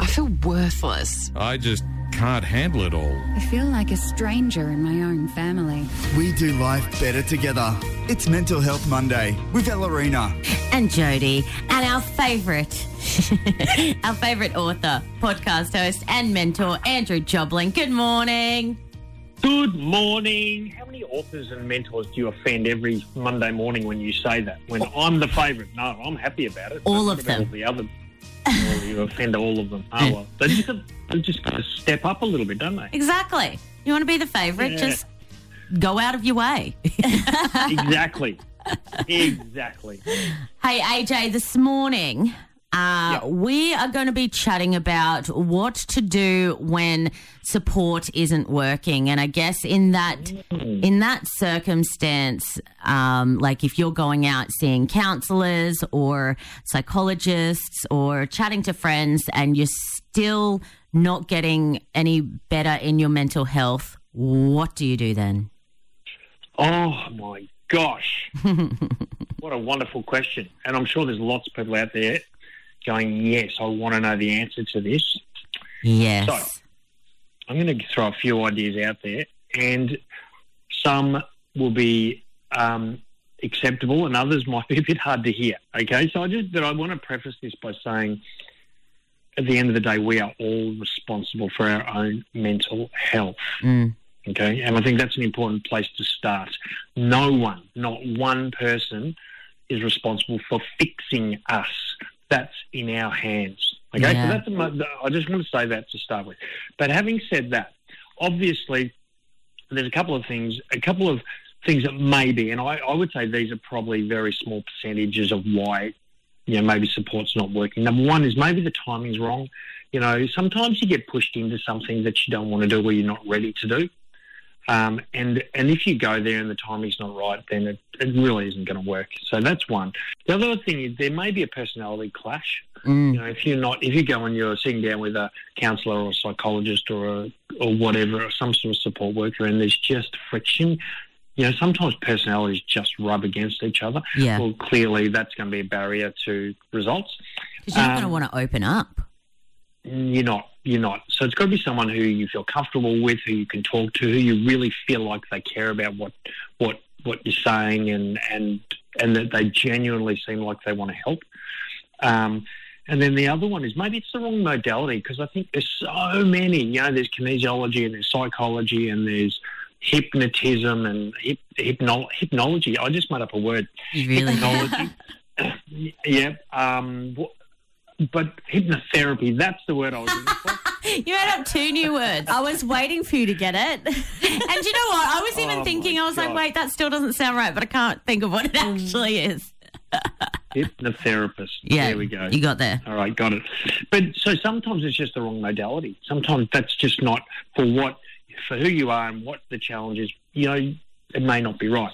I feel worthless. I just can't handle it all. I feel like a stranger in my own family. We do life better together. It's Mental Health Monday with Ellarina. And Jodie, and our favourite, our favourite author, podcast host and mentor, Andrew Jobling. Good morning. Good morning. How many authors and mentors do you offend every Monday morning when you say that? When I'm the favourite. No, I'm happy about it. All of them. All the others. Well, you offend all of them. Oh, well. They just got to step up a little bit, don't they? Exactly. You want to be the favourite, just go out of your way. Exactly. Hey, AJ, this morning we are going to be chatting about what to do when support isn't working. And I guess in that circumstance, like if you're going out seeing counsellors or psychologists or chatting to friends and you're still not getting any better in your mental health, what do you do then? Oh, my gosh. What a wonderful question. And I'm sure there's lots of people out there going, yes, I want to know the answer to this. Yes. So I'm going to throw a few ideas out there, and some will be acceptable and others might be a bit hard to hear, okay? But I want to preface this by saying at the end of the day, we are all responsible for our own mental health, okay? And I think that's an important place to start. No one, not one person, is responsible for fixing us. That's in our hands, okay? Yeah. So I just want to say that to start with. But having said that, obviously there's a couple of things that maybe, and I would say these are probably very small percentages of why, maybe support's not working. Number one is maybe the timing's wrong. Sometimes you get pushed into something that you don't want to do or you're not ready to do. And if you go there and the timing's not right, then it really isn't going to work. So that's one. The other thing is there may be a personality clash. If you go and you're sitting down with a counsellor or a psychologist or whatever, or some sort of support worker, and there's just friction. Sometimes personalities just rub against each other. Yeah. Well, clearly that's going to be a barrier to results. Because you're not going to want to open up. You're not. So it's got to be someone who you feel comfortable with, who you can talk to, who you really feel like they care about what you're saying and that they genuinely seem like they want to help. And then the other one is maybe it's the wrong modality, because I think there's so many. There's kinesiology and there's psychology and there's hypnotism and hypnology. I just made up a word. Really? Hypnology. Yeah. But hypnotherapy, that's the word I was looking for. You added up two new words. I was waiting for you to get it. And you know what? I was like, wait, that still doesn't sound right, but I can't think of what it actually is. Hypnotherapist. Yeah, there we go. You got there. All right, got it. But so sometimes it's just the wrong modality. Sometimes that's just not for who you are and what the challenge is. It may not be right.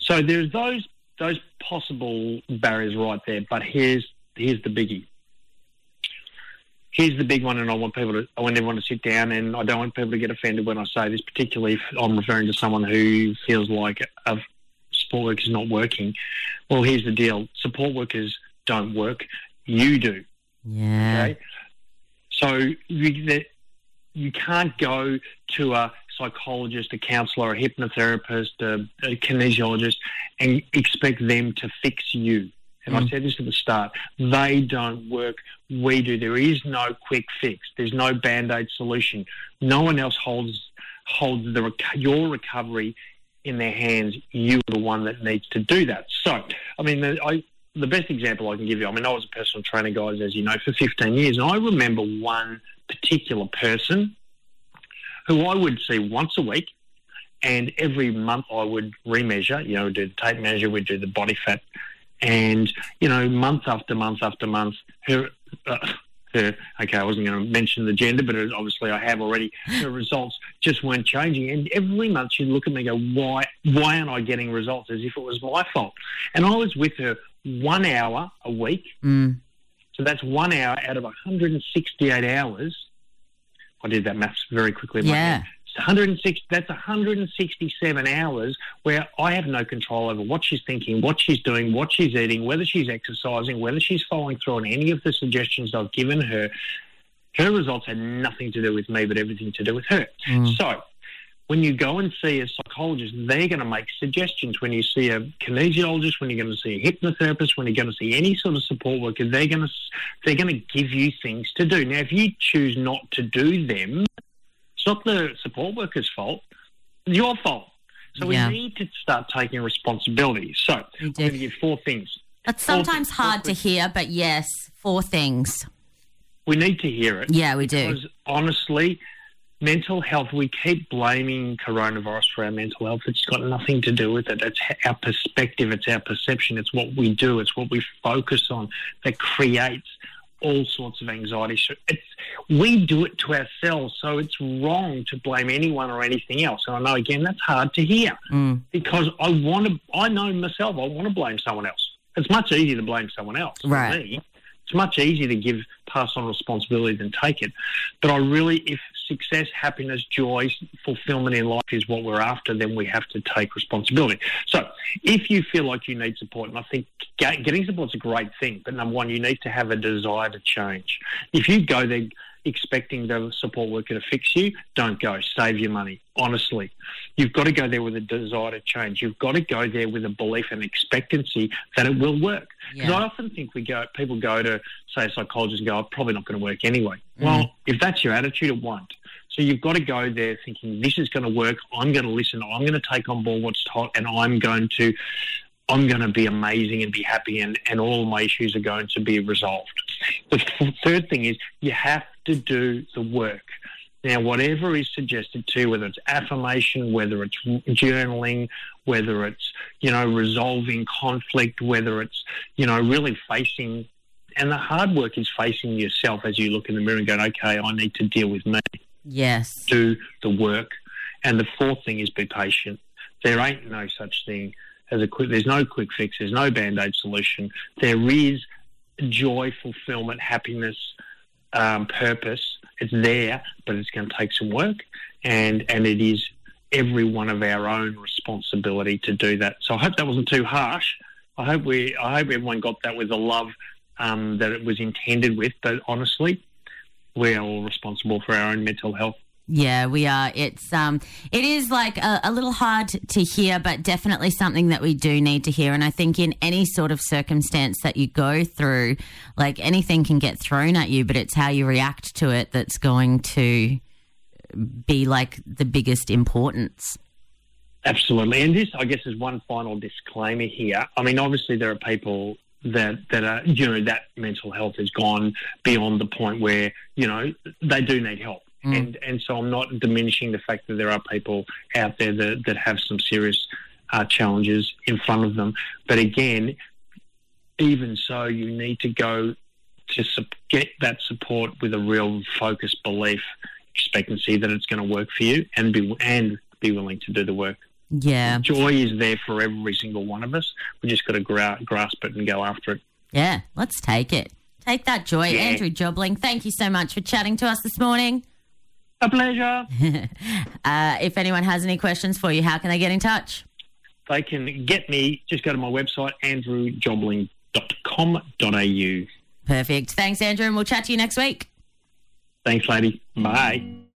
So there's those possible barriers right there. But here's the biggie. Here's the big one, and I want everyone to sit down, and I don't want people to get offended when I say this, particularly if I'm referring to someone who feels like a support worker is not working. Well, here's the deal. Support workers don't work. You do. Yeah. Okay? So you can't go to a psychologist, a counsellor, a hypnotherapist, a kinesiologist, and expect them to fix you. And I said this at the start, they don't work, we do. There is no quick fix. There's no Band-Aid solution. No one else holds your recovery in their hands. You are the one that needs to do that. So, the best example I can give you, I was a personal trainer, guys, as you know, for 15 years, and I remember one particular person who I would see once a week, and every month I would remeasure, do the tape measure, we'd do the body fat. And, month after month after month, I wasn't going to mention the gender, but obviously I have already, her results just weren't changing. And every month she'd look at me and go, why aren't I getting results, as if it was my fault? And I was with her 1 hour a week. Mm. So that's 1 hour out of 168 hours. I did that maths very quickly. Yeah. 106, that's 167 hours where I have no control over what she's thinking, what she's doing, what she's eating, whether she's exercising, whether she's following through on any of the suggestions I've given her. Her results had nothing to do with me, but everything to do with her. Mm. So when you go and see a psychologist, they're going to make suggestions. When you see a kinesiologist, when you're going to see a hypnotherapist, when you're going to see any sort of support worker, they're going to give you things to do. Now, if you choose not to do them, it's not the support worker's fault. It's your fault. So we need to start taking responsibility. So I'm going to give 4 things. That's sometimes hard to hear, but yes, 4 things. We need to hear it. Yeah, we do. Because honestly, mental health, we keep blaming coronavirus for our mental health. It's got nothing to do with it. It's our perspective. It's our perception. It's what we do. It's what we focus on that creates all sorts of anxiety. We do it to ourselves, so it's wrong to blame anyone or anything else. And I know, again, that's hard to hear because I know myself, I want to blame someone else. It's much easier to blame someone else than me. It's much easier to pass on responsibility than take it. But if success, happiness, joy, fulfillment in life is what we're after, then we have to take responsibility. So if you feel like you need support, and I think getting support's a great thing, but number one, you need to have a desire to change. If you go there expecting the support worker to fix you, don't go. Save your money. Honestly, you've got to go there with a desire to change. You've got to go there with a belief and expectancy that it will work. Because I often think people go to, say, a psychologist and go, "I'm probably not going to work anyway." Mm. Well, if that's your attitude, it won't. So you've got to go there thinking, "This is going to work. I'm going to listen. I'm going to take on board what's taught, and I'm going to be amazing and be happy, and all my issues are going to be resolved." The third thing is you have to do the work. Now, whatever is suggested to you, whether it's affirmation, whether it's journaling, whether it's, resolving conflict, whether it's, really facing, and the hard work is facing yourself as you look in the mirror and going, "Okay, I need to deal with me." Yes. Do the work. And the fourth thing is be patient. There ain't no such thing there's no quick fix, there's no Band-Aid solution. There is joy, fulfillment, happiness, purpose. It's there, but it's going to take some work, and it is every one of our own responsibility to do that. So I hope that wasn't too harsh. I hope everyone got that with the love that it was intended with. But honestly, we're all responsible for our own mental health. Yeah, we are. It's it is like a little hard to hear, but definitely something that we do need to hear. And I think in any sort of circumstance that you go through, like anything can get thrown at you, but it's how you react to it that's going to be like the biggest importance. Absolutely. And this, I guess, is one final disclaimer here. I mean, obviously there are people that are, that mental health has gone beyond the point where, they do need help. Mm. And so I'm not diminishing the fact that there are people out there that have some serious challenges in front of them. But again, even so, you need to go to get that support with a real focused belief, expectancy that it's going to work for you, and be willing to do the work. Yeah. Joy is there for every single one of us. We just got to grasp it and go after it. Yeah, let's take it. Take that joy. Yeah. Andrew Jobling, thank you so much for chatting to us this morning. A pleasure. If anyone has any questions for you, how can they get in touch? They can get me. Just go to my website, andrewjobling.com.au. Perfect. Thanks, Andrew, and we'll chat to you next week. Thanks, lady. Bye.